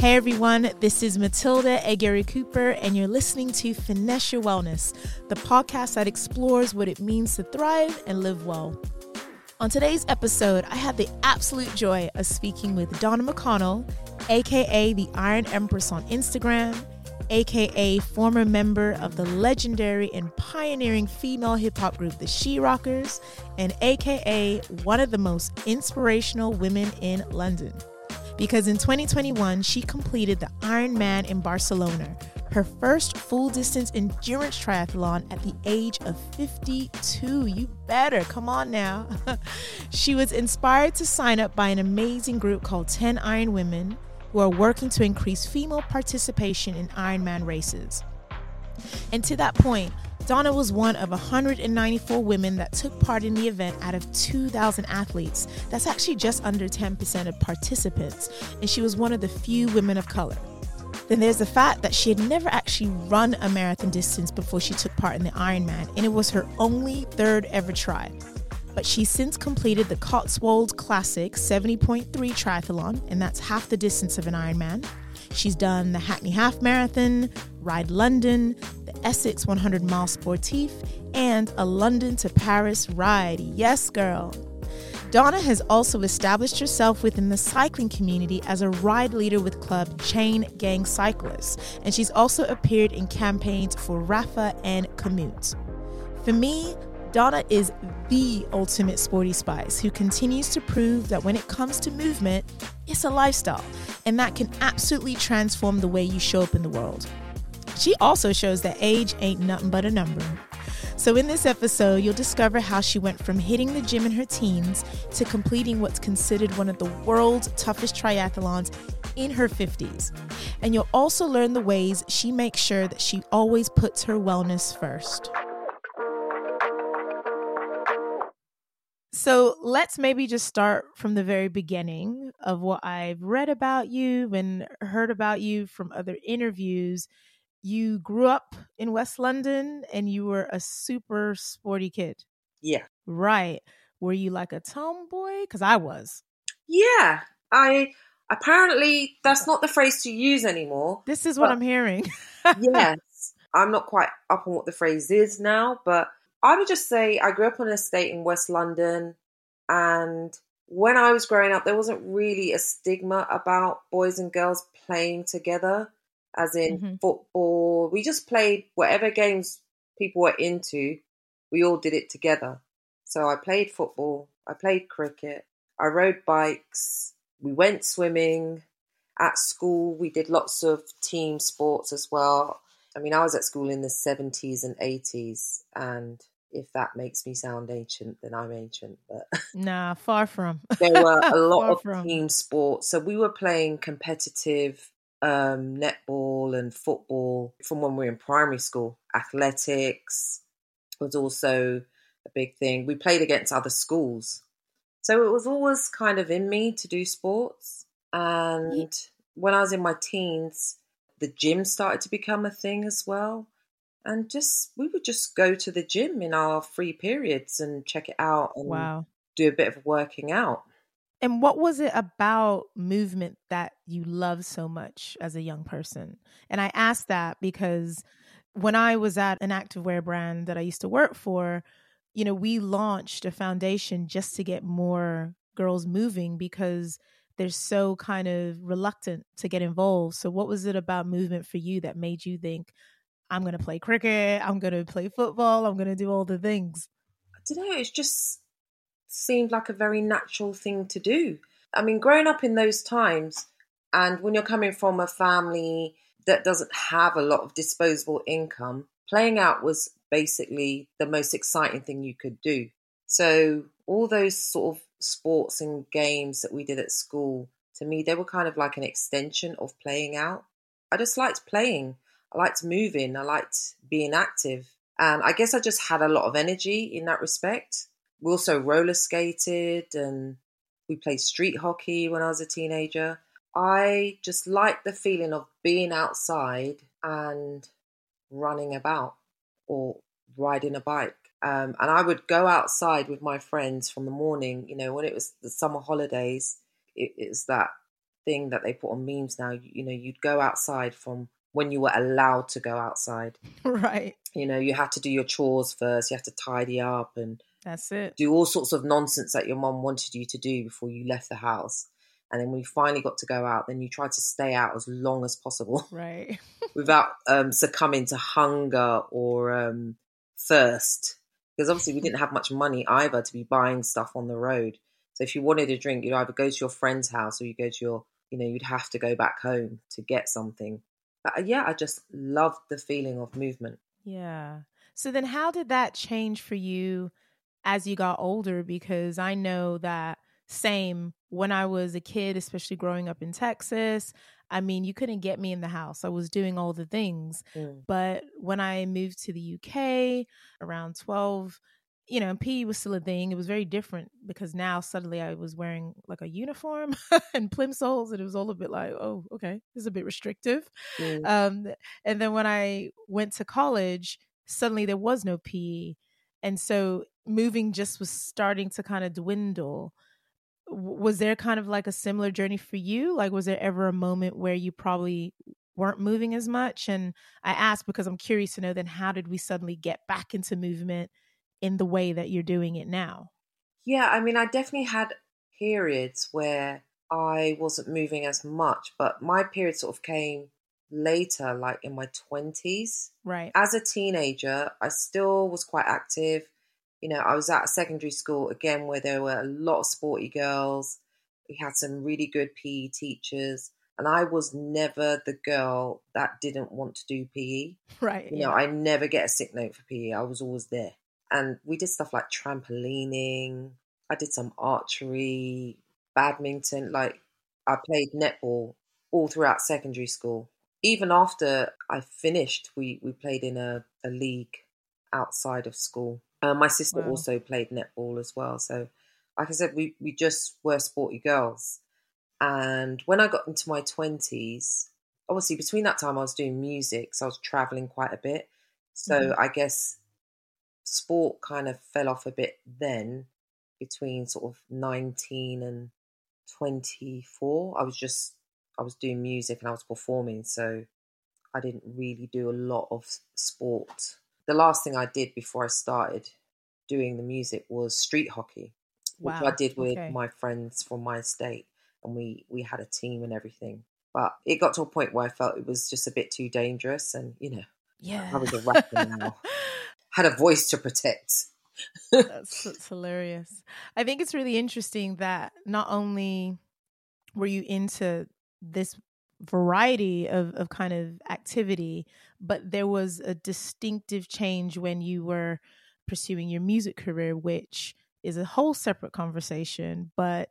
Hey everyone, this is Matilda A. Gary Cooper, and you're listening to Finesse Your Wellness, the podcast that explores what it means to thrive and live well. On today's episode, I had the absolute joy of speaking with Donna McConnell, aka the Iron Empress on Instagram, aka former member of the legendary and pioneering female hip-hop group the She Rockers, and aka one of the most inspirational women in London. Because in 2021, she completed the Ironman in Barcelona, her first full-distance endurance triathlon at the age of 52. You better, come on now. She was inspired to sign up by an amazing group called 10 Iron Women, who are working to increase female participation in Ironman races. And to that point, Donna was one of 194 women that took part in the event out of 2,000 athletes. That's actually just under 10% of participants, and she was one of the few women of color. Then there's the fact that she had never actually run a marathon distance before she took part in the Ironman, and it was her only third ever try. But she's since completed the Cotswold Classic 70.3 triathlon, and that's half the distance of an Ironman. She's done the Hackney Half Marathon, Ride London, the Essex 100 Mile Sportif, and a London to Paris ride. Yes, girl. Donna has also established herself within the cycling community as a ride leader with club Chain Gang Cyclists, and she's also appeared in campaigns for Rapha and Commute. For me, Donna is the ultimate sporty spice who continues to prove that when it comes to movement, it's a lifestyle, and that can absolutely transform the way you show up in the world. She also shows that age ain't nothing but a number. So in this episode, you'll discover how she went from hitting the gym in her teens to completing what's considered one of the world's toughest triathlons in her 50s. And you'll also learn the ways she makes sure that she always puts her wellness first. So let's maybe just start from the very beginning of what I've read about you and heard about you from other interviews. You grew up in West London and you were a super sporty kid. Yeah. Right. Were you like a tomboy? Because I was. Yeah. Apparently that's not the phrase to use anymore. This is what I'm hearing. Yes. I'm not quite up on what the phrase is now, but I would just say I grew up on an estate in West London, and when I was growing up, there wasn't really a stigma about boys and girls playing together, as in football. We just played whatever games people were into. We all did it together. So I played football. I played cricket. I rode bikes. We went swimming. At school, we did lots of team sports as well. I mean, I was at school in the 70s and 80s, and if that makes me sound ancient, then I'm ancient. But nah, far from. There were a lot of team sports. So we were playing competitive netball and football from when we were in primary school. Athletics was also a big thing. We played against other schools. So it was always kind of in me to do sports. And when I was in my teens, the gym started to become a thing as well. And we would just go to the gym in our free periods and check it out and do a bit of working out. And what was it about movement that you loved so much as a young person? And I asked that because when I was at an activewear brand that I used to work for, you know, we launched a foundation just to get more girls moving because they're so kind of reluctant to get involved. So what was it about movement for you that made you think, I'm going to play cricket, I'm going to play football, I'm going to do all the things? I don't know, it just seemed like a very natural thing to do. I mean, growing up in those times, and when you're coming from a family that doesn't have a lot of disposable income, playing out was basically the most exciting thing you could do. So all those sort of sports and games that we did at school, to me, they were kind of like an extension of playing out. I just liked playing. I liked moving. I liked being active. And I guess I just had a lot of energy in that respect. We also roller skated and we played street hockey when I was a teenager. I just liked the feeling of being outside and running about or riding a bike. And I would go outside with my friends from the morning, you know, when it was the summer holidays, it was that thing that they put on memes now, you know, you'd go outside from when you were allowed to go outside. Right. You know, you had to do your chores first. You had to tidy up and that's it. Do all sorts of nonsense that your mum wanted you to do before you left the house. And then when you finally got to go out, then you tried to stay out as long as possible. Right. Without succumbing to hunger or thirst. Because obviously we didn't have much money either to be buying stuff on the road. So if you wanted a drink, you'd either go to your friend's house or you go to your, you know, you'd have to go back home to get something. But yeah, I just loved the feeling of movement. Yeah. So then how did that change for you as you got older? Because I know that same when I was a kid, especially growing up in Texas, I mean, you couldn't get me in the house. I was doing all the things. Mm. But when I moved to the UK around 12, you know, and PE was still a thing. It was very different because now suddenly I was wearing like a uniform and plimsolls, and it was all a bit like, oh, okay, this is a bit restrictive. Mm. And then when I went to college, suddenly there was no PE. And so moving just was starting to kind of dwindle. Was there kind of like a similar journey for you? Like, was there ever a moment where you probably weren't moving as much? And I asked because I'm curious to know then how did we suddenly get back into movement in the way that you're doing it now? Yeah, I mean, I definitely had periods where I wasn't moving as much, but my period sort of came later, like in my 20s. Right. As a teenager, I still was quite active. You know, I was at secondary school, again, where there were a lot of sporty girls. We had some really good PE teachers. And I was never the girl that didn't want to do PE. Right. You know, I never get a sick note for PE. I was always there. And we did stuff like trampolining. I did some archery, badminton. Like, I played netball all throughout secondary school. Even after I finished, we played in a league outside of school. My sister wow. also played netball as well. So, like I said, we just were sporty girls. And when I got into my 20s, obviously between that time I was doing music, so I was traveling quite a bit. So I guess sport kind of fell off a bit then, between sort of 19 and 24. I was doing music and I was performing, so I didn't really do a lot of sport. The last thing I did before I started doing the music was street hockey, wow. which I did with my friends from my estate. And we had a team and everything. But it got to a point where I felt it was just a bit too dangerous. And, you know, I was a rapper now. Had a voice to protect. That's hilarious. I think it's really interesting that not only were you into this variety of kind of activity, but there was a distinctive change when you were pursuing your music career, which is a whole separate conversation, but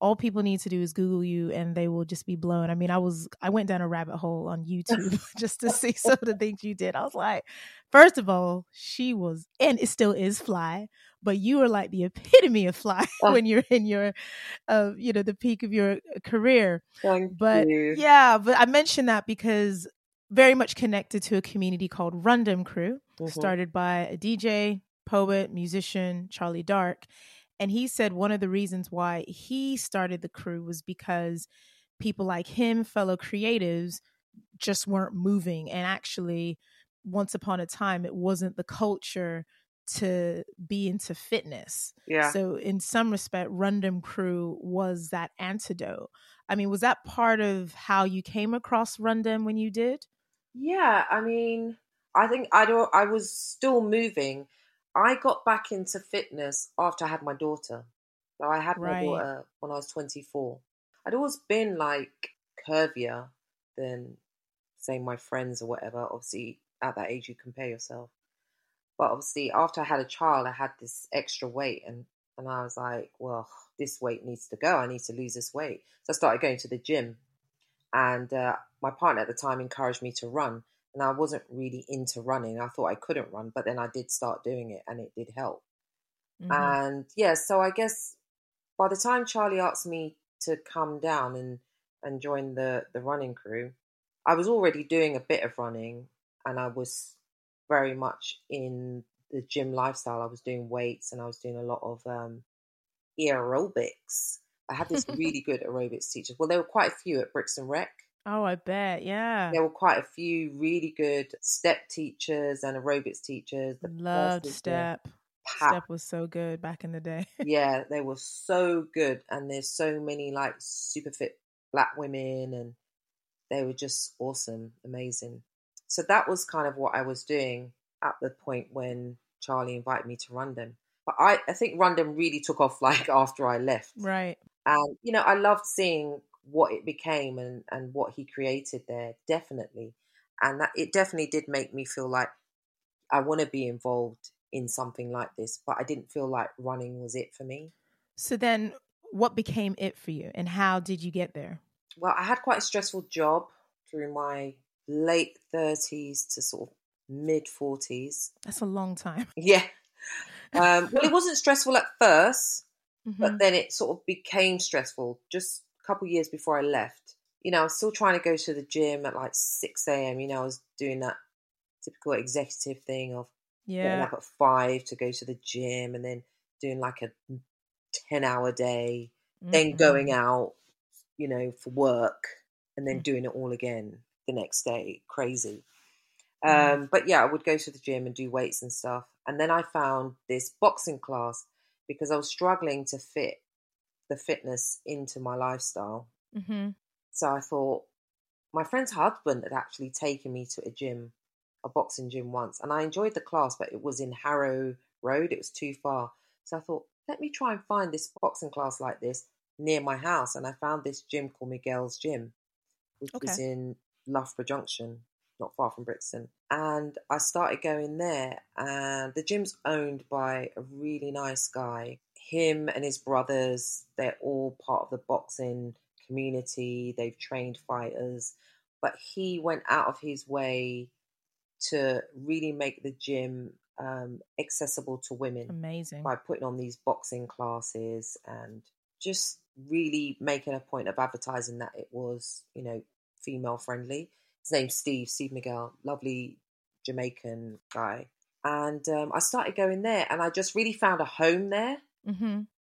all people need to do is Google you and they will just be blown. I mean, I went down a rabbit hole on YouTube just to see some of the things you did. I was like, first of all, she was, and it still is fly, but you were like the epitome of fly when you're in your, you know, the peak of your career. Thank you. Yeah, but I mentioned that because very much connected to a community called Run Dem Crew, started by a DJ, poet, musician, Charlie Dark. And he said one of the reasons why he started the crew was because people like him, fellow creatives, just weren't moving. And actually, once upon a time, it wasn't the culture to be into fitness. Yeah. So in some respect, Random Crew was that antidote. I mean, was that part of how you came across Random when you did? Yeah, I mean, I think I was still moving. I got back into fitness after I had my daughter. So I had my daughter when I was 24. I'd always been like curvier than, say, my friends or whatever. Obviously, at that age, you compare yourself. But obviously, after I had a child, I had this extra weight. And I was like, well, this weight needs to go. I need to lose this weight. So I started going to the gym. And my partner at the time encouraged me to run. And I wasn't really into running. I thought I couldn't run, but then I did start doing it and it did help. Mm-hmm. And yeah, so I guess by the time Charlie asked me to come down and join the running crew, I was already doing a bit of running and I was very much in the gym lifestyle. I was doing weights and I was doing a lot of aerobics. I had this really good aerobics teacher. Well, there were quite a few at Brixton Rec. Oh, I bet, yeah. There were quite a few really good step teachers and aerobics teachers. Loved step. Step was so good back in the day. Yeah, they were so good. And there's so many like super fit black women, and they were just awesome, amazing. So that was kind of what I was doing at the point when Charlie invited me to Run Dem. But I think Run Dem really took off like after I left. Right. And, you know, I loved seeing what it became and what he created there, definitely. And that it definitely did make me feel like I want to be involved in something like this, but I didn't feel like running was it for me. So then what became it for you, and how did you get there? Well, I had quite a stressful job through my late 30s to sort of mid 40s. That's a long time. Yeah. Well, it wasn't stressful at first, but then it sort of became stressful just a couple of years before I left. You know, I was still trying to go to the gym at like 6 a.m. You know, I was doing that typical executive thing of getting up at 5 to go to the gym and then doing like a 10-hour day, then going out, you know, for work, and then doing it all again the next day. Crazy. But yeah, I would go to the gym and do weights and stuff. And then I found this boxing class because I was struggling to fit the fitness into my lifestyle. So I thought, my friend's husband had actually taken me to a gym, a boxing gym once, and I enjoyed the class, but it was in Harrow Road. It was too far. So I thought, let me try and find this boxing class like this near my house. And I found this gym called Miguel's Gym, which was in Loughborough Junction, not far from Brixton. And I started going there, and the gym's owned by a really nice guy. Him and his brothers, they're all part of the boxing community. They've trained fighters, but he went out of his way to really make the gym accessible to women. Amazing. By putting on these boxing classes and just really making a point of advertising that it was, you know, female friendly. His name's Steve Miguel, lovely Jamaican guy. And I started going there, and I just really found a home there.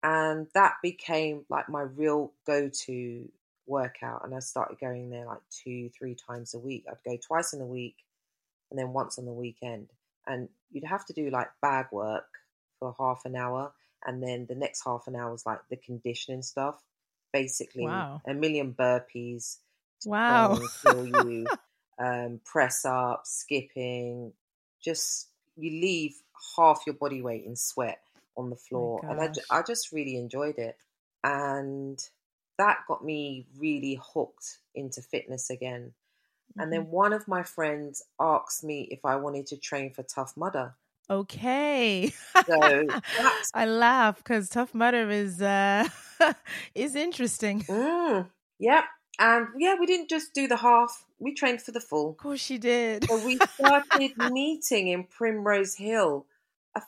And that became like my real go-to workout. And I started going there like 2-3 times a week. I'd go twice in the week and then once on the weekend. And you'd have to do like bag work for half an hour. And then the next half an hour was like the conditioning stuff. Basically, a million burpees. Wow. You, press up, skipping, just you leave half your body weight in sweat on the floor. Oh, and I just really enjoyed it. And that got me really hooked into fitness again. And then one of my friends asked me if I wanted to train for Tough Mudder. Okay. So I laugh because Tough Mudder is interesting. Yep. And yeah, we didn't just do the half. We trained for the full. Of course you did. So we started meeting in Primrose Hill. Quite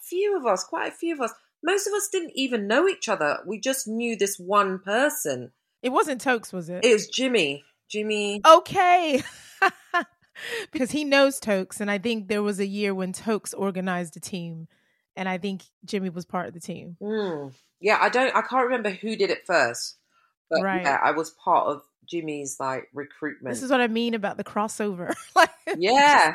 a few of us. Most of us didn't even know each other. We just knew this one person. It wasn't Tokes, was it? It was Jimmy. Okay. Because he knows Tokes. And I think there was a year when Tokes organized a team. And I think Jimmy was part of the team. Yeah, I can't remember who did it first. But yeah, I was part of Jimmy's like recruitment. This is what I mean about the crossover. Like, yeah.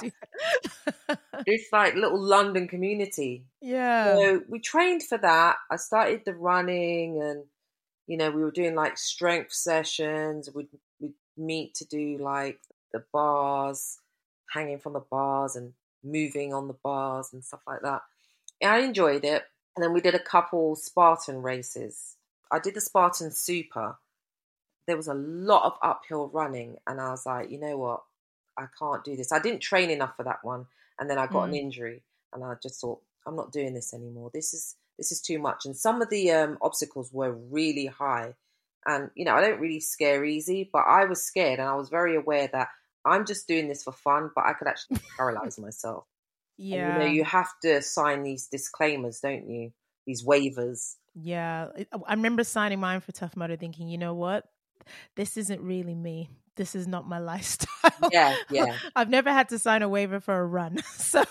It's like little London community. Yeah. So we trained for that. I started the running, and, you know, we were doing like strength sessions. We'd meet to do like the bars, hanging from the bars and moving on the bars and stuff like that. And I enjoyed it. And then we did a couple Spartan races. I did the Spartan Super. There was a lot of uphill running, and I was like, you know what? I can't do this. I didn't train enough for that one. And then I got an injury, and I just thought, I'm not doing this anymore. This is too much. And some of the obstacles were really high, and, you know, I don't really scare easy, but I was scared, and I was very aware that I'm just doing this for fun, but I could actually paralyze myself. Yeah. And, you know, you have to sign these disclaimers, don't you? These waivers. Yeah. I remember signing mine for Tough Mudder thinking, you know what? This isn't really me. This is not my lifestyle. Yeah. I've never had to sign a waiver for a run. So,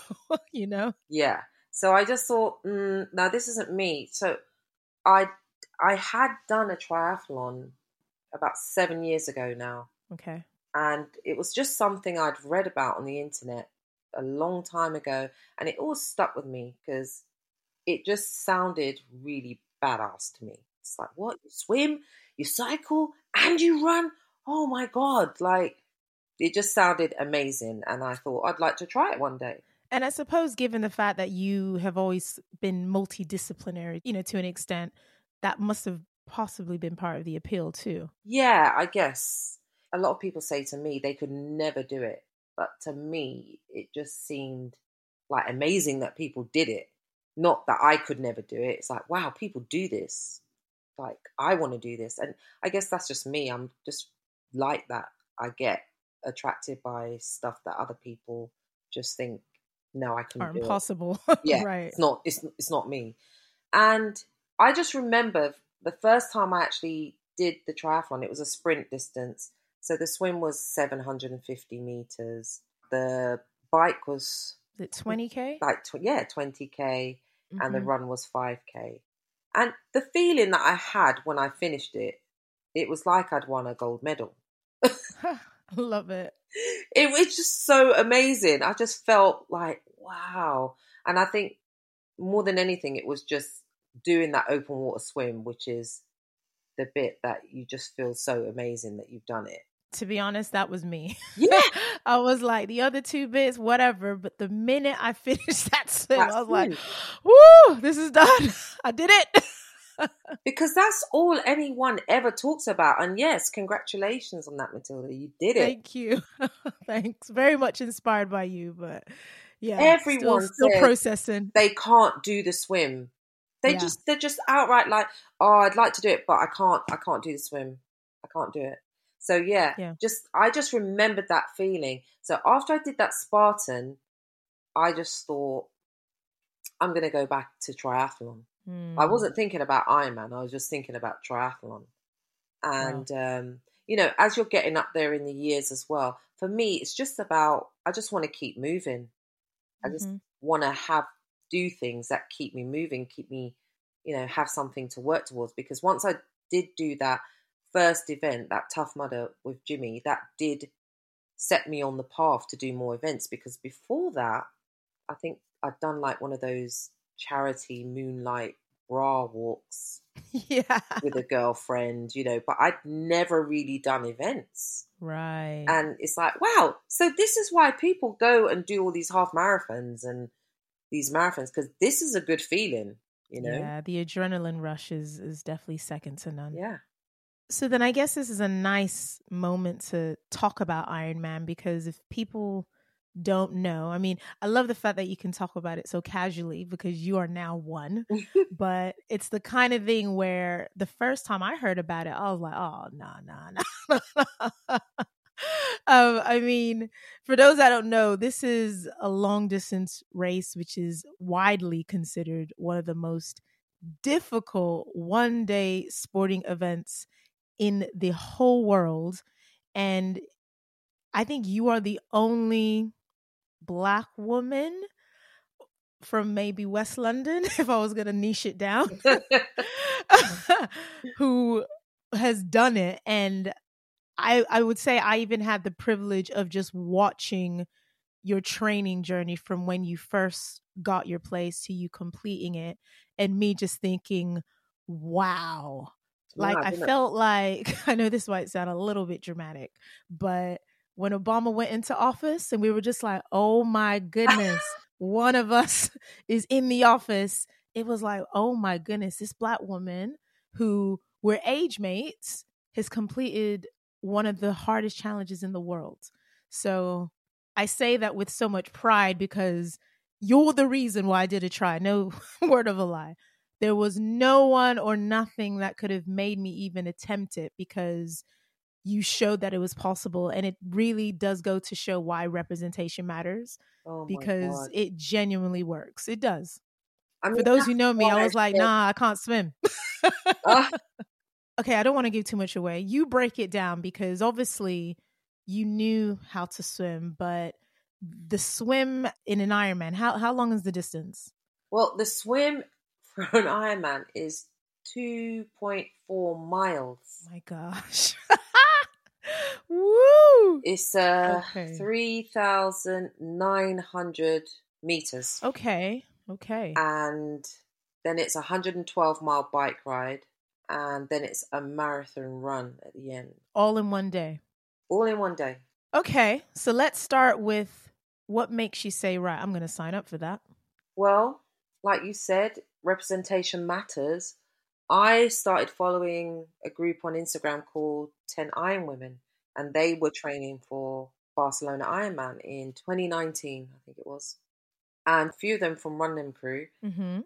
you know. Yeah. So I just thought, no, this isn't me. So I I had done a triathlon about 7 years ago now. Okay. And it was just something I'd read about on the internet a long time ago. And it all stuck with me because it just sounded really badass to me. It's like, what? You swim, you cycle, and you run? Oh my God. Like, it just sounded amazing. And I thought, I'd like to try it one day. And I suppose given the fact that you have always been multidisciplinary, you know, to an extent, that must have possibly been part of the appeal too. Yeah, I guess. A lot of people say to me they could never do it. But to me, it just seemed like amazing that people did it. Not that I could never do it. It's like, wow, people do this. Like, I want to do this. And I guess that's just me. I'm just like that. I get attracted by stuff that other people just think, no, I couldn't do it. Or impossible. Yeah, right. It's not me. And I just remember the first time I actually did the triathlon, it was a sprint distance. So the swim was 750 meters. The bike was... Is it 20K? Like, 20K. Mm-hmm. And the run was 5K. And the feeling that I had when I finished it, it was like I'd won a gold medal. I love it. It was just so amazing. I just felt like, wow. And I think more than anything, it was just doing that open water swim, which is the bit that you just feel so amazing that you've done it. To be honest, that was me. Yeah. I was like, the other two bits, whatever. But the minute I finished that swim, I was like, woo, this is done. I did it. Because that's all anyone ever talks about. And yes, congratulations on that, Matilda. You did it. Thank you. Thanks. Very much inspired by you. But yeah, everyone still processing. They can't do the swim. They're just outright like, oh, I'd like to do it, but I can't do the swim. I can't do it. So yeah. I just remembered that feeling. So after I did that Spartan, I just thought, I'm going to go back to triathlon. Mm. I wasn't thinking about Ironman. I was just thinking about triathlon. And, you know, as you're getting up there in the years as well, for me, it's just about, I just want to keep moving. I just want to do things that keep me moving, keep me, you know, have something to work towards. Because once I did do that, first event, that Tough Mudder with Jimmy, that did set me on the path to do more events, because before that, I think I'd done like one of those charity moonlight bra walks with a girlfriend, you know, but I'd never really done events. Right. And it's like, wow, so this is why people go and do all these half marathons and these marathons, because this is a good feeling, you know? Yeah, the adrenaline rush is definitely second to none. Yeah. So then I guess this is a nice moment to talk about Ironman, because if people don't know, I mean, I love the fact that you can talk about it so casually because you are now one, but it's the kind of thing where the first time I heard about it, I was like, oh, no. I mean, for those that don't know, this is a long distance race, which is widely considered one of the most difficult one-day sporting events in the whole world. And I think you are the only Black woman from maybe West London, if I was going to niche it down, who has done it. And I would say I even had the privilege of just watching your training journey from when you first got your place to you completing it, and me just thinking, wow. Like, I felt like, I know this might sound a little bit dramatic, but when Obama went into office and we were just like, oh my goodness, one of us is in the office. It was like, oh my goodness, this Black woman who were age mates has completed one of the hardest challenges in the world. So I say that with so much pride because you're the reason why I did a try. No word of a lie. There was no one or nothing that could have made me even attempt it, because you showed that it was possible. And it really does go to show why representation matters, because it genuinely works. It does. I mean, for those who know me, I was like, nah, I can't swim. Okay, I don't want to give too much away. You break it down, because obviously you knew how to swim, but the swim in an Ironman, how long is the distance? Well, the swim for an Ironman is 2.4 miles. My gosh. Woo! It's 3,900 meters. Okay. Okay. And then it's a 112-mile bike ride. And then it's a marathon run at the end. All in one day. All in one day. Okay. So let's start with what makes you say, right, I'm going to sign up for that. Well, like you said, representation matters. I started following a group on Instagram called 10 Iron Women, and they were training for Barcelona Ironman in 2019, I think it was. And a few of them from Run Dem Crew had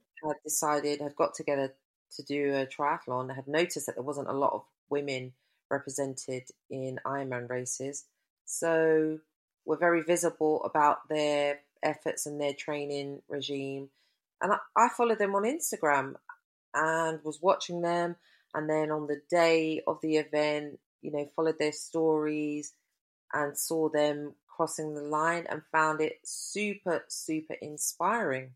got together to do a triathlon. I had noticed that there wasn't a lot of women represented in Ironman races. So we're very visible about their efforts and their training regime. And I followed them on Instagram and was watching them. And then on the day of the event, you know, followed their stories and saw them crossing the line and found it super, super inspiring.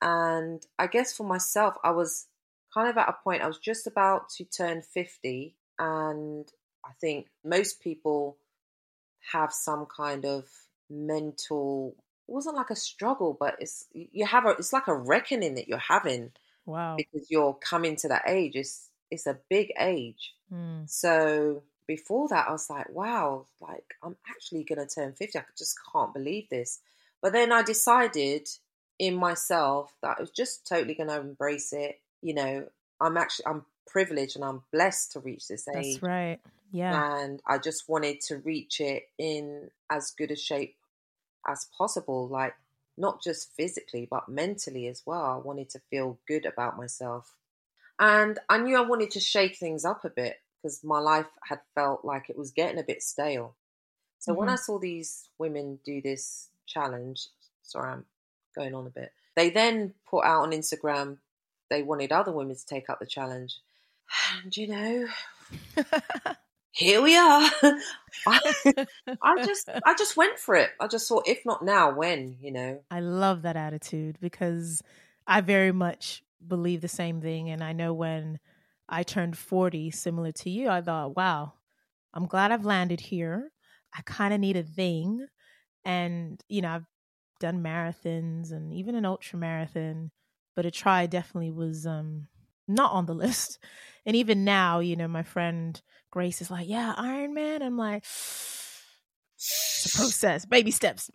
And I guess for myself, I was kind of at a point, I was just about to turn 50. And I think most people have some kind of mental, it wasn't like a struggle, but it's like a reckoning that you're having. Wow. Because you're coming to that age. It's a big age. Mm. So before that, I was like, wow, like I'm actually going to turn 50. I just can't believe this. But then I decided in myself that I was just totally going to embrace it. You know, I'm privileged and I'm blessed to reach this age. That's right. Yeah. And I just wanted to reach it in as good a shape as possible, like not just physically, but mentally as well. I wanted to feel good about myself. And I knew I wanted to shake things up a bit because my life had felt like it was getting a bit stale. So when I saw these women do this challenge, sorry, I'm going on a bit. They then put out on Instagram, they wanted other women to take up the challenge. And you know, here we are. I just went for it. I just thought, if not now, when, you know. I love that attitude because I very much believe the same thing. And I know when I turned 40, similar to you, I thought, wow, I'm glad I've landed here. I kind of need a thing. And, you know, I've done marathons and even an ultra marathon, but a try definitely was not on the list. And even now, you know, my friend Grace is like, yeah, Ironman. I'm like, it's a process, baby steps.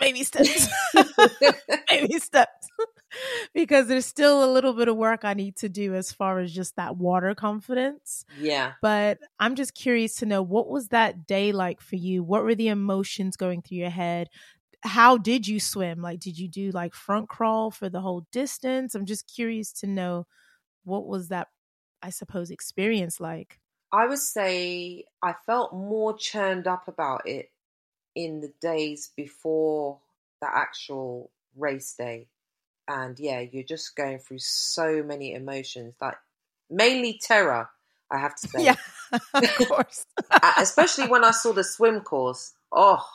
Because there's still a little bit of work I need to do as far as just that water confidence. Yeah. But I'm just curious to know, what was that day like for you? What were the emotions going through your head? How did you swim? Like, did you do like front crawl for the whole distance? I'm just curious to know, what was that, I suppose, experience like? I would say I felt more churned up about it in the days before the actual race day. And yeah, you're just going through so many emotions, like mainly terror, I have to say. Yeah, of course. Especially when I saw the swim course. Oh,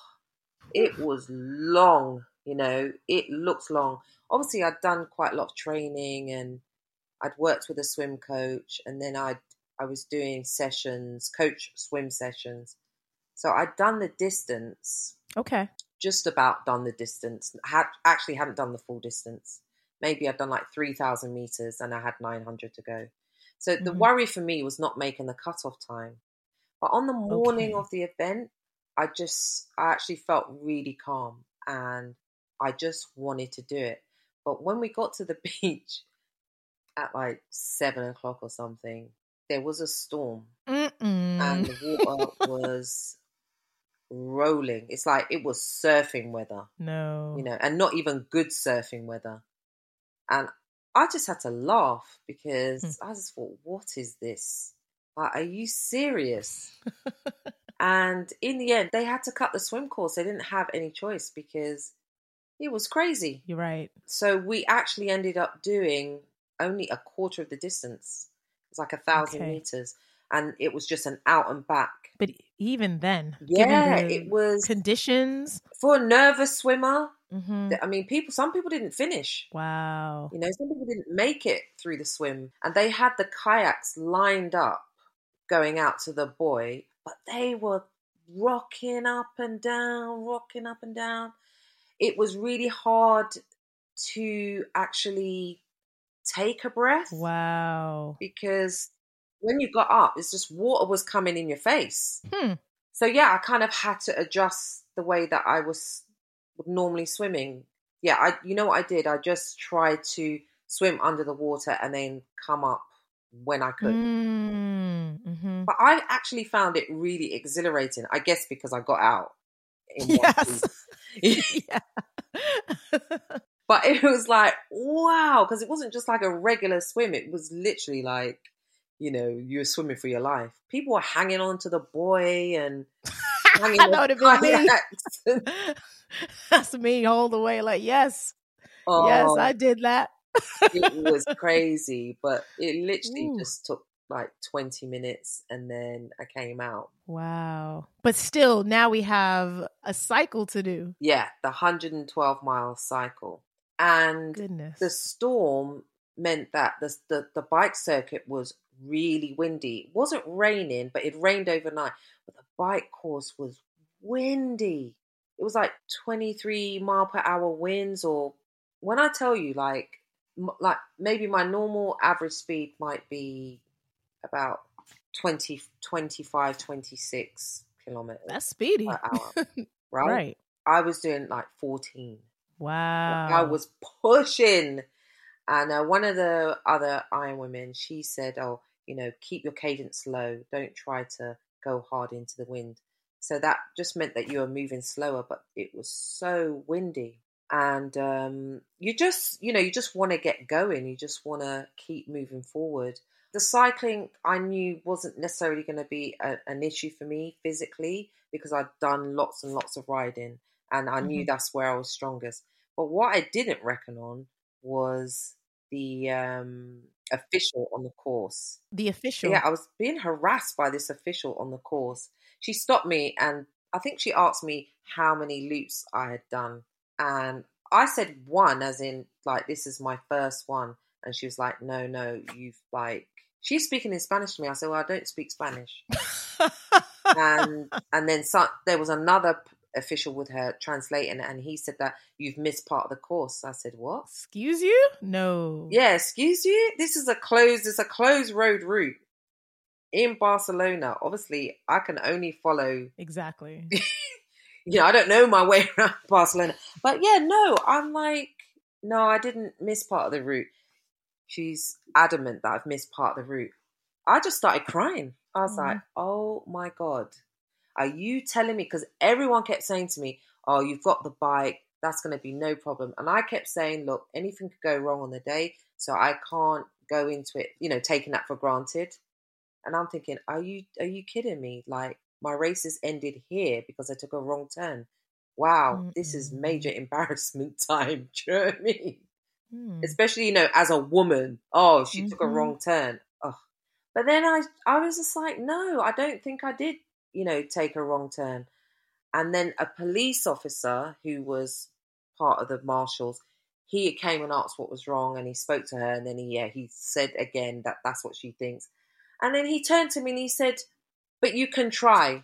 it was long, you know, it looked long. Obviously, I'd done quite a lot of training and I'd worked with a swim coach, and then I was doing sessions, coach swim sessions. So I'd done the distance. Okay. Just about done the distance. Actually hadn't done the full distance. Maybe I'd done like 3,000 meters and I had 900 to go. So the worry for me was not making the cutoff time. But on the morning of the event, I actually felt really calm and I just wanted to do it. But when we got to the beach at like 7 o'clock or something, there was a storm. And the water was rolling. It's like it was surfing weather. No. You know, and not even good surfing weather. And I just had to laugh because I just thought, what is this? Like, are you serious? And in the end, they had to cut the swim course. They didn't have any choice because it was crazy. You're right. So we actually ended up doing only a quarter of the distance. It's like 1,000 meters. And it was just an out and back. But even then, yeah, it was conditions for a nervous swimmer. Mm-hmm. I mean, some people didn't finish. Wow. You know, some people didn't make it through the swim, and they had the kayaks lined up going out to the buoy, but they were rocking up and down. It was really hard to actually take a breath. Wow. Because when you got up, it's just water was coming in your face. So yeah, I kind of had to adjust the way that I was normally swimming. Yeah, you know what I did? I just tried to swim under the water and then come up when I could. Mm-hmm. But I actually found it really exhilarating, I guess because I got out in one piece. But it was like, wow, because it wasn't just like a regular swim. It was literally like, you know, you were swimming for your life. People were hanging on to the buoy and hanging on to the kayaks. That's me all the way, like, yes. Oh, yes, I did that. It was crazy, but it literally just took like 20 minutes and then I came out. Wow. But still, now we have a cycle to do. Yeah, the 112 mile cycle. And the storm meant that the bike circuit was really windy. It wasn't raining, but it rained overnight. But the bike course was windy. It was like 23 mile per hour winds, or when I tell you, like maybe my normal average speed might be about 20, 25, 26 kilometers. That's speedy. Per hour, right? Right. I was doing like 14. Wow. Like I was pushing. And one of the other Iron Women, she said, oh, you know, keep your cadence low. Don't try to go hard into the wind. So that just meant that you were moving slower, but it was so windy. And you just want to get going. You just want to keep moving forward. The cycling I knew wasn't necessarily going to be an issue for me physically because I'd done lots and lots of riding and I knew that's where I was strongest. But what I didn't reckon on was the official on the course. The official? Yeah, I was being harassed by this official on the course. She stopped me and I think she asked me how many loops I had done. And I said one, as in, like, this is my first one. And she was like, no, you've, like... She's speaking in Spanish to me. I said, well, I don't speak Spanish. and then there was another official with her translating, and he said that you've missed part of the course. I said, what? Excuse you? No. Yeah, excuse you? This is a closed road route. In Barcelona, obviously, I can only follow... Exactly. You know, I don't know my way around Barcelona. But yeah, no, I'm like, no, I didn't miss part of the route. She's adamant that I've missed part of the route. I just started crying. I was like, oh my God, are you telling me? Because everyone kept saying to me, oh, you've got the bike. That's going to be no problem. And I kept saying, look, anything could go wrong on the day. So I can't go into it, you know, taking that for granted. And I'm thinking, are you kidding me? Like, my races ended here because I took a wrong turn. Wow, this is major embarrassment time. Do you know what I mean? Especially, you know, as a woman. Oh, she took a wrong turn. Oh. But then I was just like, no, I don't think I did, you know, take a wrong turn. And then a police officer who was part of the marshals, he came and asked what was wrong and he spoke to her. And then he said again that that's what she thinks. And then he turned to me and he said, but you can try.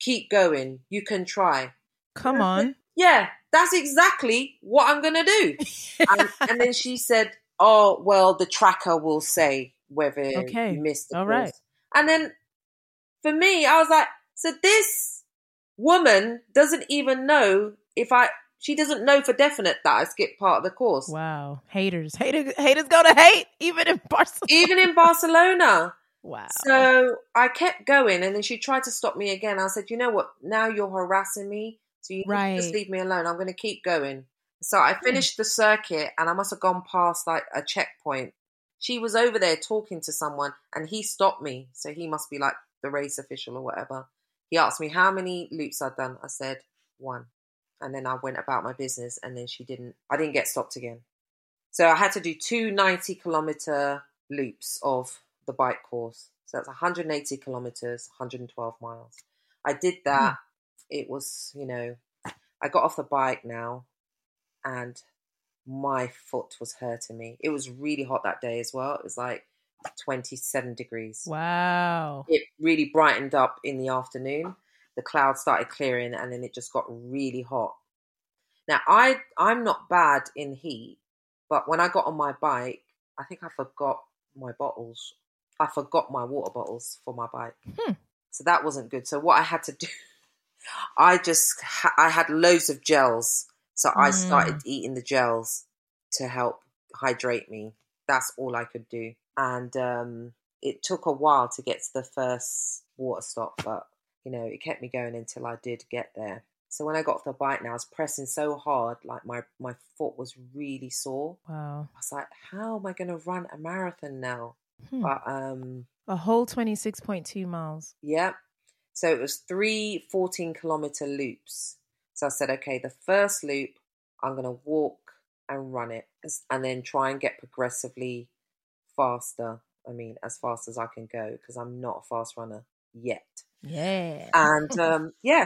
Keep going. You can try. Come on. Yeah, that's exactly what I'm going to do. and then she said, oh, well, the tracker will say whether you missed the course. Right. And then for me, I was like, so this woman doesn't even know she doesn't know for definite that I skipped part of the course. Wow. Haters go to hate, even in Barcelona. Wow. So I kept going and then she tried to stop me again. I said, you know what? Now you're harassing me. So you need to just leave me alone. I'm going to keep going. So I finished the circuit and I must have gone past like a checkpoint. She was over there talking to someone and he stopped me. So he must be like the race official or whatever. He asked me how many loops I'd done. I said one. And then I went about my business and then I didn't get stopped again. So I had to do 290 kilometer loops of the bike course. So that's 180 kilometers, 112 miles. I did that. It was, you know, I got off the bike now and my foot was hurting me. It was really hot that day as well. It was like 27 degrees. Wow. It really brightened up in the afternoon. The clouds started clearing and then it just got really hot. Now, I'm not bad in heat, but when I got on my bike, I think I forgot my bottles. I forgot my water bottles for my bike. So that wasn't good. So what I had to do, I had loads of gels. So I started eating the gels to help hydrate me. That's all I could do. And it took a while to get to the first water stop, but, you know, it kept me going until I did get there. So when I got off the bike now, I was pressing so hard, like my foot was really sore. Wow. I was like, how am I going to run a marathon now? But a whole 26.2 miles. Yeah. So it was 3 14-kilometer loops. So I said, okay, the first loop, I'm going to walk and run it and then try and get progressively faster. I mean, as fast as I can go because I'm not a fast runner yet. Yeah. And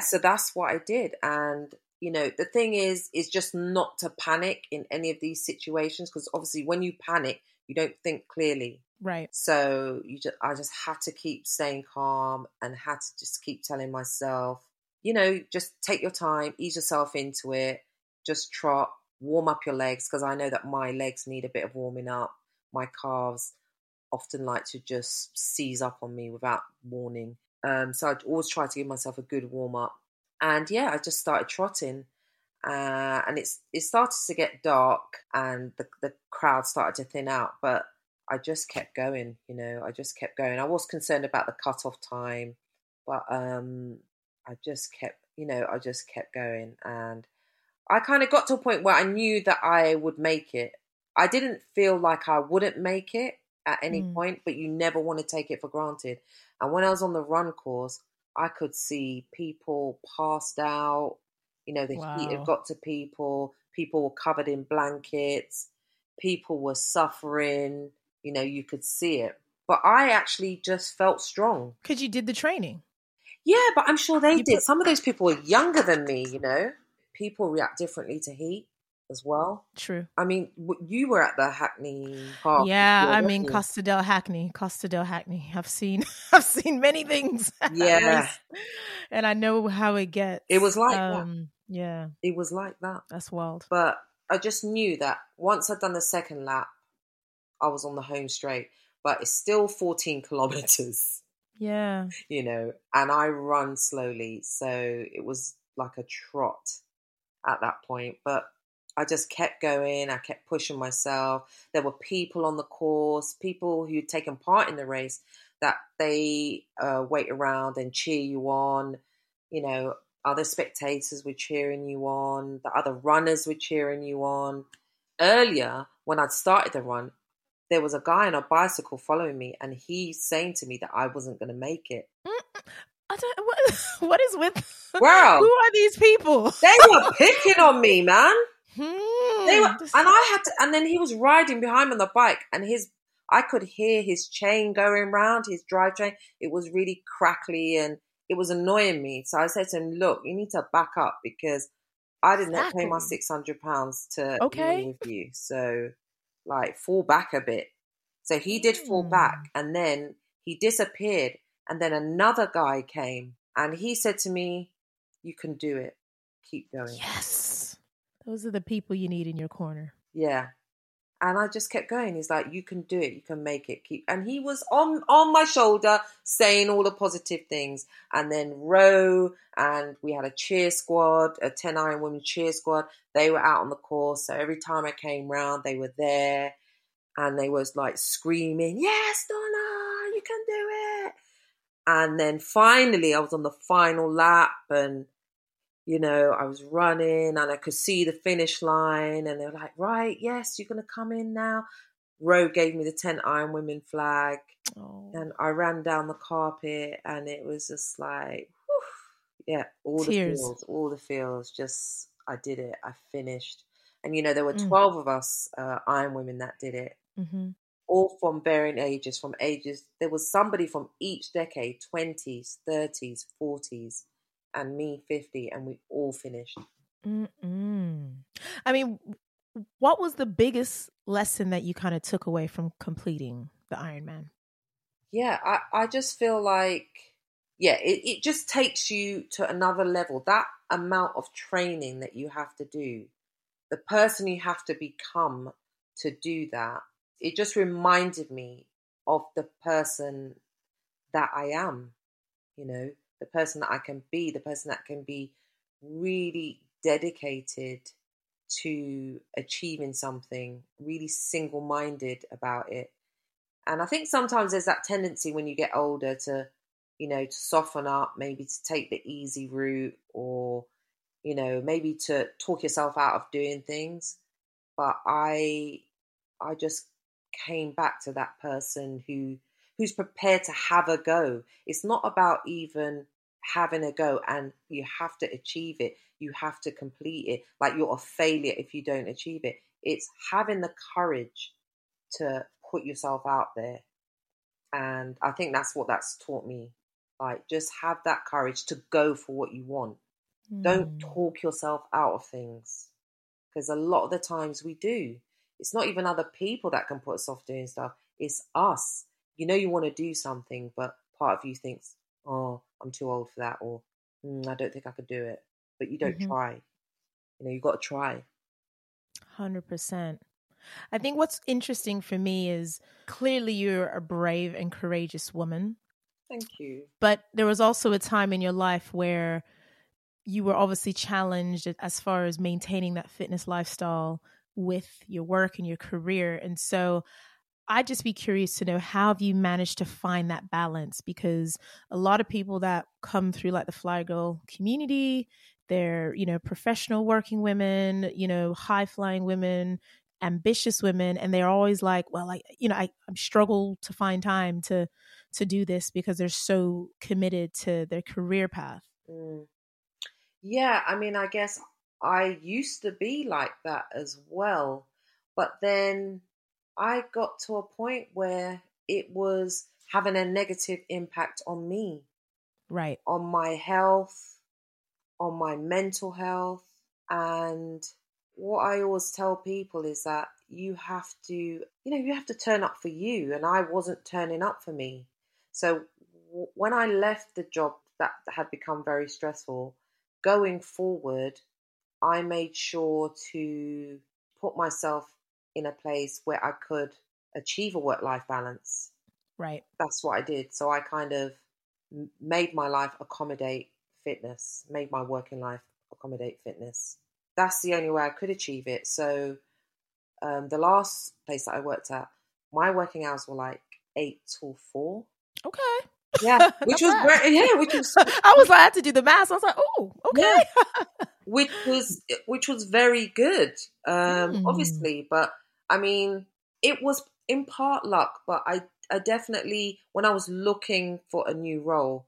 so that's what I did. And, you know, the thing is just not to panic in any of these situations because obviously when you panic, you don't think clearly. Right. So I just had to keep staying calm and had to just keep telling myself, you know, just take your time, ease yourself into it, just trot, warm up your legs because I know that my legs need a bit of warming up. My calves often like to just seize up on me without warning. So I'd always try to give myself a good warm up. And yeah, I just started trotting and it started to get dark and the crowd started to thin out, but I just kept going, you know, I just kept going. I was concerned about the cutoff time, but I just kept going. And I kind of got to a point where I knew that I would make it. I didn't feel like I wouldn't make it at any point, but you never want to take it for granted. And when I was on the run course, I could see people passed out. You know, the heat had got to people. People were covered in blankets. People were suffering. You know, you could see it. But I actually just felt strong. Because you did the training. Yeah, but I'm sure they did. Some of those people were younger than me, you know. People react differently to heat as well. True. I mean, you were at the Hackney Half. Yeah, I mean, Costa del Hackney. I've seen many things. Yeah. And I know how it gets. It was like that. Yeah. It was like that. That's wild. But I just knew that once I'd done the second lap, I was on the home straight. But it's still 14 kilometers. Yeah. You know, and I run slowly. So it was like a trot at that point. But I just kept going. I kept pushing myself. There were people on the course, people who'd taken part in the race that they wait around and cheer you on. You know, other spectators were cheering you on. The other runners were cheering you on. Earlier, when I'd started the run, there was a guy on a bicycle following me and he's saying to me that I wasn't going to make it. What is with... Wow. Who are these people? They were picking on me, man. And then he was riding behind on the bike and I could hear his chain going round, his drive chain. It was really crackly and it was annoying me. So I said to him, look, you need to back up because I didn't pay my £600 to be with you. So... like fall back a bit. So he did fall back and then he disappeared. And then another guy came and he said to me, you can do it. Keep going. Yes. Those are the people you need in your corner. Yeah. And I just kept going. He's like, you can do it. You can make it. Keep. And he was on my shoulder saying all the positive things. And then row. And we had a cheer squad, a 10 Iron Women cheer squad. They were out on the course. So every time I came round, they were there. And they was like screaming, yes, Donna, you can do it. And then finally, I was on the final lap. And, you know, I was running and I could see the finish line and they were like, right, yes, you're going to come in now. Roe gave me the 10 Iron Women flag and I ran down the carpet and it was just like, whew, yeah, all the feels, just, I did it. I finished. And, you know, there were 12 of us Iron Women that did it, all from varying ages, There was somebody from each decade, 20s, 30s, 40s. And me 50, and we all finished. Mm-mm. I mean, what was the biggest lesson that you kind of took away from completing the Ironman? Yeah, I just feel like, yeah, it just takes you to another level. That amount of training that you have to do, the person you have to become to do that, it just reminded me of the person that I am, you know, the person that I can be, the person that can be really dedicated to achieving something, really single-minded about it. And I think sometimes there's that tendency when you get older to, you know, to soften up, maybe to take the easy route, or, you know, maybe to talk yourself out of doing things. But I just came back to that person who's prepared to have a go. It's not about even having a go and you have to achieve it. You have to complete it. Like you're a failure if you don't achieve it. It's having the courage to put yourself out there. And I think that's what that's taught me. Like, just have that courage to go for what you want. Mm. Don't talk yourself out of things. Because a lot of the times we do. It's not even other people that can put us off doing stuff. It's us. You know you want to do something, but part of you thinks, oh, I'm too old for that, or I don't think I could do it. But you don't try. You know, you've got to try. 100%. I think what's interesting for me is clearly you're a brave and courageous woman. Thank you. But there was also a time in your life where you were obviously challenged as far as maintaining that fitness lifestyle with your work and your career. And so I'd just be curious to know, how have you managed to find that balance? Because a lot of people that come through like the Fly Girl community, they're, you know, professional working women, you know, high flying women, ambitious women, and they're always like, well, I struggle to find time to do this because they're so committed to their career path. Mm. Yeah, I mean, I guess I used to be like that as well, but then I got to a point where it was having a negative impact on me, right? On my health, on my mental health. And what I always tell people is that you have to turn up for you. And I wasn't turning up for me. So when I left the job that had become very stressful, going forward, I made sure to put myself in a place where I could achieve a work-life balance. Right. That's what I did. So I kind of made my life accommodate fitness, made my working life accommodate fitness. That's the only way I could achieve it. So the last place that I worked at, my working hours were like 8 till 4. Okay. Yeah, which was great. Yeah, which was. I was like, I had to do the math. I was like, oh, okay. Yeah. Which was very good, obviously. But I mean, it was in part luck. But I definitely, when I was looking for a new role,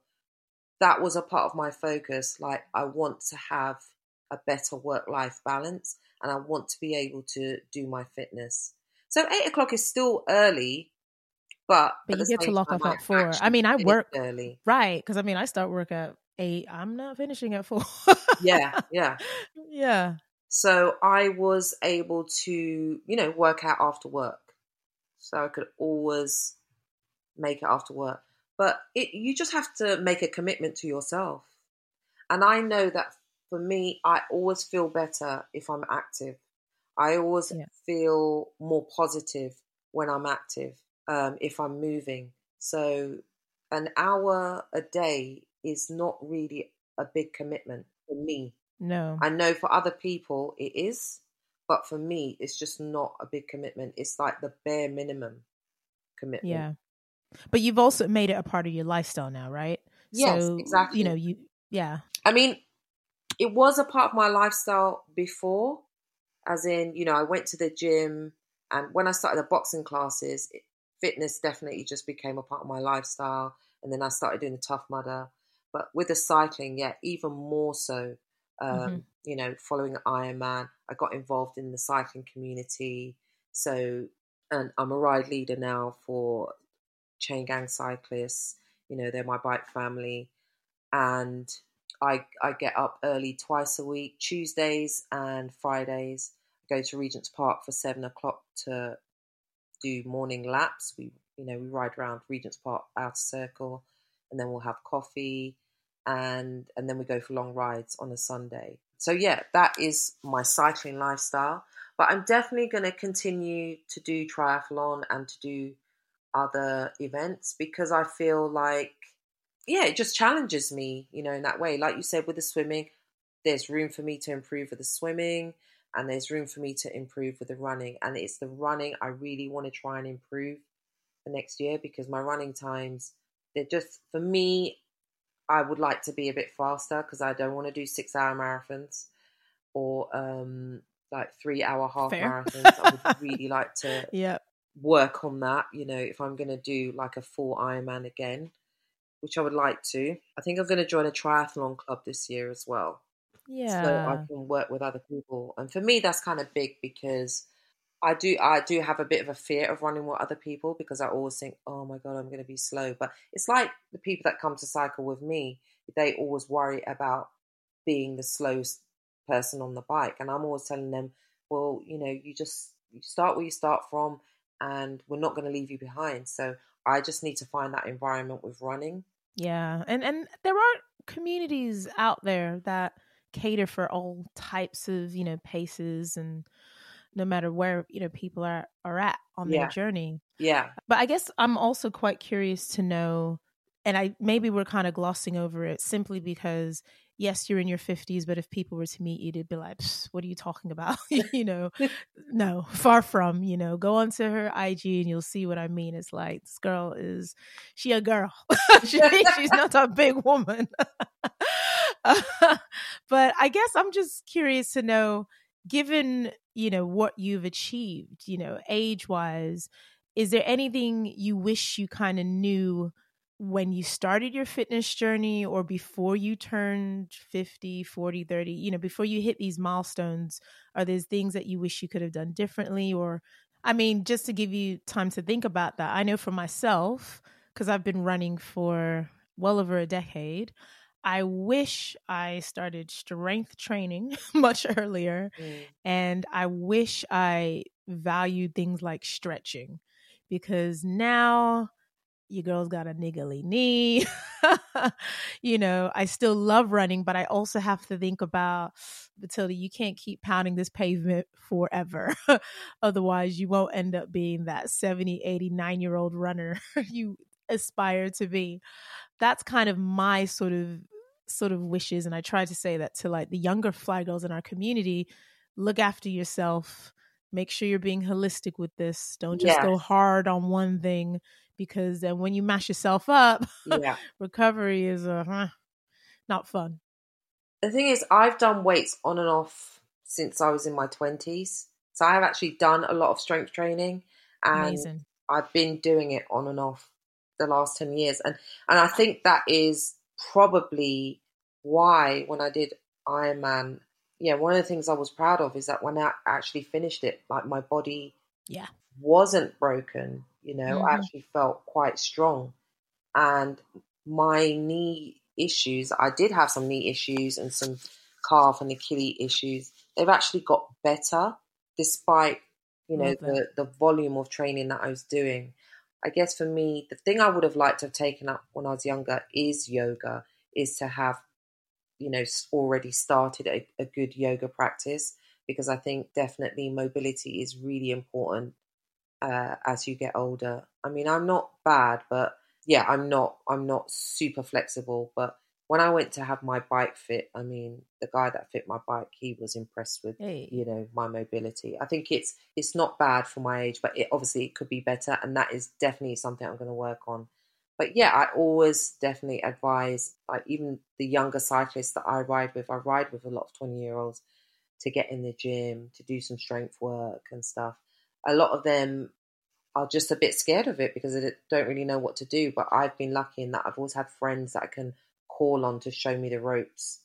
that was a part of my focus. Like, I want to have a better work-life balance, and I want to be able to do my fitness. So 8 o'clock is still early. But you get to lock off at 4. I mean, I work early. Right. Because I mean, I start work at 8. I'm not finishing at 4. Yeah. So I was able to, you know, work out after work. So I could always make it after work. But you just have to make a commitment to yourself. And I know that for me, I always feel better if I'm active. I always feel more positive when I'm active. If I'm moving. So an hour a day is not really a big commitment for me. No. I know for other people it is, but for me, it's just not a big commitment. It's like the bare minimum commitment. Yeah. But you've also made it a part of your lifestyle now, right? Yes, so, exactly. You know, I mean, it was a part of my lifestyle before, as in, you know, I went to the gym, and when I started the boxing classes, fitness definitely just became a part of my lifestyle. And then I started doing the Tough Mudder. But with the cycling, even more so, you know, following Ironman, I got involved in the cycling community. So, and I'm a ride leader now for Chain Gang Cyclists. You know, they're my bike family. And I get up early twice a week, Tuesdays and Fridays. I go to Regent's Park for 7 o'clock to do morning laps. We ride around Regent's Park outer circle, and then we'll have coffee, and then we go for long rides on a Sunday. So yeah, that is my cycling lifestyle. But I'm definitely going to continue to do triathlon and to do other events because I feel like, yeah, it just challenges me, in that way. Like you said, with the swimming, there's room for me to improve with the swimming and there's room for me to improve with the running. And it's the running I really want to try and improve the next year because my running times, they're just, for me, I would like to be a bit faster because I don't want to do 6 hour marathons or, like 3 hour half marathons. I would really like to work on that, if I'm going to do like a full Ironman again, which I would like to. I think I'm going to join a triathlon club this year as well. Yeah. So I can work with other people. And for me, that's kind of big because I do have a bit of a fear of running with other people because I always think, oh my God, I'm going to be slow. But it's like the people that come to cycle with me, they always worry about being the slowest person on the bike, and I'm always telling them, well, you start where you start from and we're not going to leave you behind. So I just need to find that environment with running. Yeah, and there are communities out there that cater for all types of paces, and no matter where people are at on their journey. But I guess I'm also quite curious to know, and maybe we're kind of glossing over it simply because yes, you're in your 50s, but if people were to meet you, they'd be like, what are you talking about? No, far from, go onto her IG and you'll see what I mean. It's like, this girl is, she a girl. She's not a big woman. But I guess I'm just curious to know, given, what you've achieved, age-wise, is there anything you wish you kind of knew when you started your fitness journey or before you turned 50, 40, 30, before you hit these milestones? Are there things that you wish you could have done differently? Or, just to give you time to think about that, I know for myself, because I've been running for well over a decade, I wish I started strength training much earlier. Mm. And I wish I valued things like stretching, because now your girl's got a niggly knee. I still love running, but I also have to think about, Matilda, you can't keep pounding this pavement forever. Otherwise, you won't end up being that 70, 80, 9-year-old runner you aspire to be. That's kind of my sort of wishes. And I try to say that to like the younger Fly Girls in our community, look after yourself. Make sure you're being holistic with this. Don't just go hard on one thing, because then when you mash yourself up, recovery is not fun. The thing is, I've done weights on and off since I was in my 20s. So I've actually done a lot of strength training, and amazing. I've been doing it on and off the last 10 years. And I think that is probably why when I did Ironman, one of the things I was proud of is that when I actually finished it, like my body wasn't broken, I actually felt quite strong. And my knee issues, I did have some knee issues and some calf and Achilles issues. They've actually got better despite, the volume of training that I was doing. I guess for me, the thing I would have liked to have taken up when I was younger is yoga, is to have already started a good yoga practice, because I think definitely mobility is really important as you get older. I mean, I'm not bad, but I'm not super flexible. But when I went to have my bike fit, I mean, the guy that fit my bike, he was impressed with, my mobility. I think it's not bad for my age, but it could be better. And that is definitely something I'm going to work on. But yeah, I always definitely advise, like even the younger cyclists that I ride with a lot of 20-year-olds to get in the gym, to do some strength work and stuff. A lot of them are just a bit scared of it because they don't really know what to do. But I've been lucky in that I've always had friends that I can call on to show me the ropes.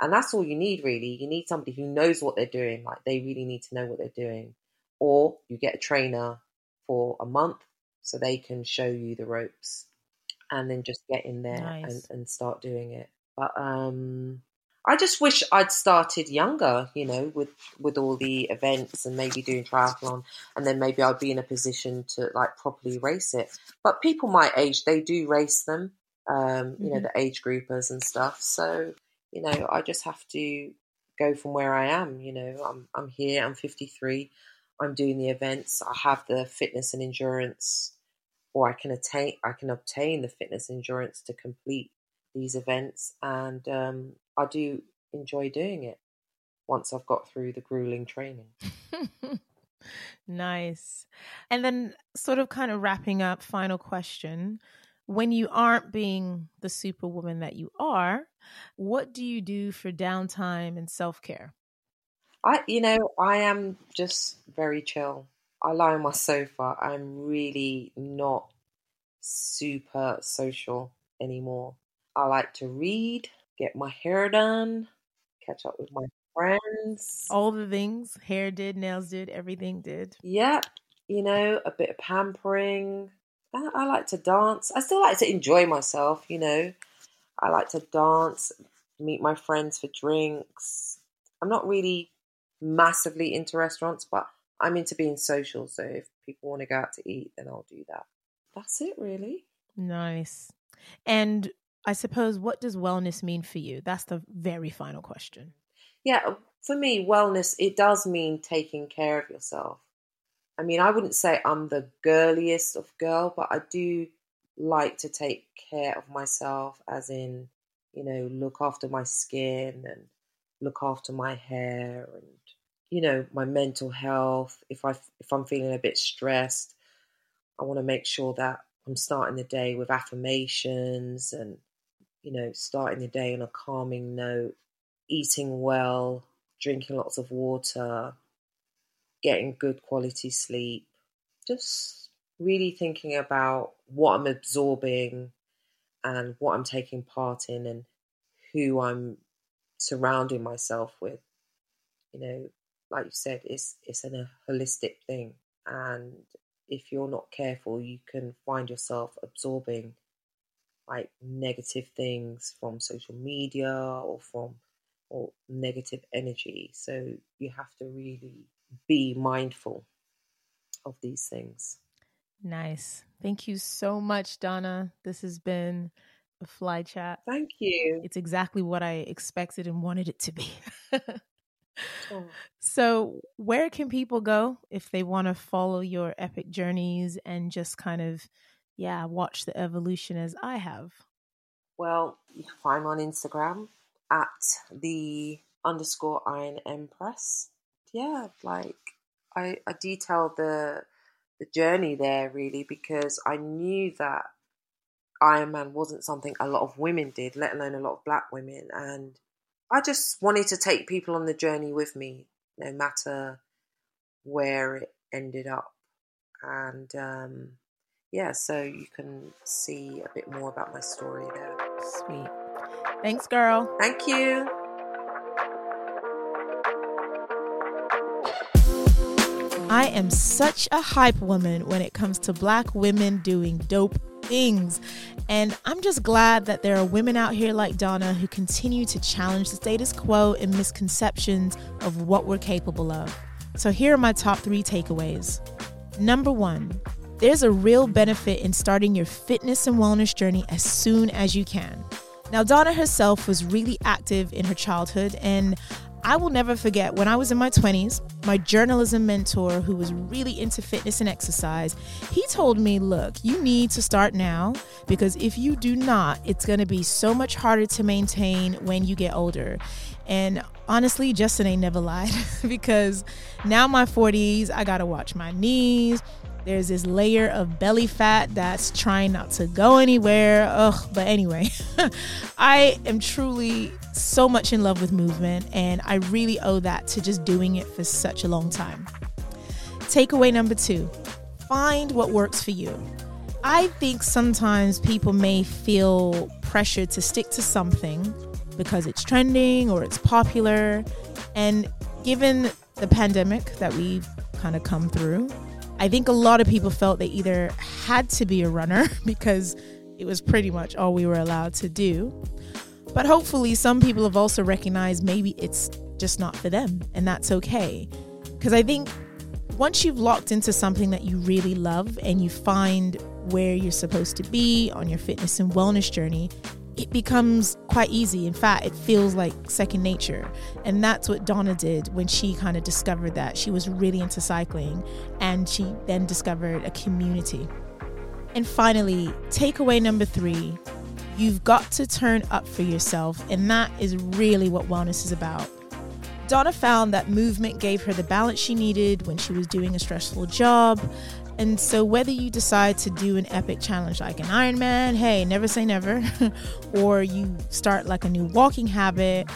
And that's all you need, really. You need somebody who knows what they're doing. Like, they really need to know what they're doing. Or you get a trainer for a month so they can show you the ropes. And then just get in there and start doing it. But I just wish I'd started younger, you know, with all the events and maybe doing triathlon, and then maybe I'd be in a position to like properly race it. But people my age, they do race them, you know, the age groupers and stuff. So, you know, I just have to go from where I am, you know. I'm here, I'm 53, I'm doing the events, I have the fitness and endurance, or I can obtain the fitness and endurance to complete these events, and I do enjoy doing it once I've got through the grueling training. Nice. And then sort of kind of wrapping up, final question. When you aren't being the superwoman that you are, what do you do for downtime and self-care? I am just very chill. I lie on my sofa. I'm really not super social anymore. I like to read, get my hair done, catch up with my friends. All the things. Hair did, nails did, everything did. Yeah. You know, a bit of pampering. I like to dance. I still like to enjoy myself, you know. I like to dance, meet my friends for drinks. I'm not really massively into restaurants, but I'm into being social. So if people want to go out to eat, then I'll do that. That's it, really. Nice. And I suppose, what does wellness mean for you? That's the very final question. Yeah, for me, wellness, it does mean taking care of yourself. I mean, I wouldn't say I'm the girliest of girl, but I do like to take care of myself, as in, you know, look after my skin and look after my hair and, you know, my mental health. If I'm feeling a bit stressed, I want to make sure that I'm starting the day with affirmations and, you know, starting the day on a calming note, eating well, drinking lots of water, getting good quality sleep, just really thinking about what I'm absorbing and what I'm taking part in and who I'm surrounding myself with. You know, like you said, it's a holistic thing. And if you're not careful, you can find yourself absorbing like negative things from social media or negative energy. So you have to really be mindful of these things. Nice. Thank you so much, Donna. This has been a fly chat. Thank you. It's exactly what I expected and wanted it to be. Oh. So where can people go if they want to follow your epic journeys and just kind of, watch the evolution as I have? Well, you can find me on Instagram at _IronEmpress. Yeah, like I detailed the journey there really, because I knew that Ironman wasn't something a lot of women did, let alone a lot of black women. And I just wanted to take people on the journey with me, no matter where it ended up. And so you can see a bit more about my story there. Sweet. Thanks, girl. Thank you. I am such a hype woman when it comes to black women doing dope things. And I'm just glad that there are women out here like Donna who continue to challenge the status quo and misconceptions of what we're capable of. So here are my top 3 takeaways. Number 1, there's a real benefit in starting your fitness and wellness journey as soon as you can. Now, Donna herself was really active in her childhood, and I will never forget when I was in my 20s, my journalism mentor, who was really into fitness and exercise, he told me, look, you need to start now, because if you do not, it's going to be so much harder to maintain when you get older. And honestly, Justin ain't never lied, because now my 40s, I got to watch my knees. There's this layer of belly fat that's trying not to go anywhere. Ugh, but anyway, I am truly so much in love with movement, and I really owe that to just doing it for such a long time. Takeaway number 2, find what works for you. I think sometimes people may feel pressured to stick to something because it's trending or it's popular. And given the pandemic that we've kind of come through, I think a lot of people felt they either had to be a runner because it was pretty much all we were allowed to do, But hopefully some people have also recognized maybe it's just not for them, and that's okay. Because I think once you've locked into something that you really love and you find where you're supposed to be on your fitness and wellness journey, it becomes quite easy. In fact, it feels like second nature. And that's what Donna did when she kind of discovered that she was really into cycling, and she then discovered a community. And finally, takeaway number 3, you've got to turn up for yourself. And that is really what wellness is about. Donna found that movement gave her the balance she needed when she was doing a stressful job. And so whether you decide to do an epic challenge like an Ironman, hey, never say never, or you start like a new walking habit,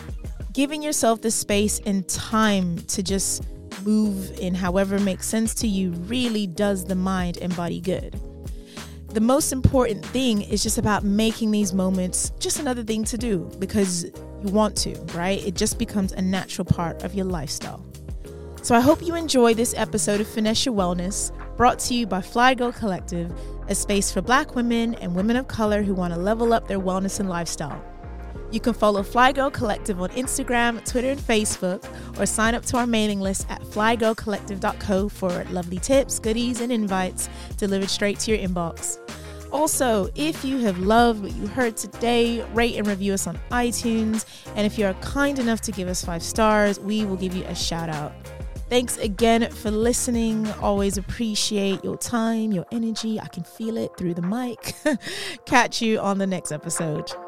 giving yourself the space and time to just move in however makes sense to you really does the mind and body good. The most important thing is just about making these moments just another thing to do because you want to, right? It just becomes a natural part of your lifestyle. So I hope you enjoy this episode of Finesse Your Wellness, brought to you by Fly Girl Collective, a space for Black women and women of color who want to level up their wellness and lifestyle. You can follow Fly Girl Collective on Instagram, Twitter, and Facebook, or sign up to our mailing list at flygirlcollective.co for lovely tips, goodies, and invites delivered straight to your inbox. Also, if you have loved what you heard today, rate and review us on iTunes. And if you are kind enough to give us 5 stars, we will give you a shout out. Thanks again for listening. Always appreciate your time, your energy. I can feel it through the mic. Catch you on the next episode.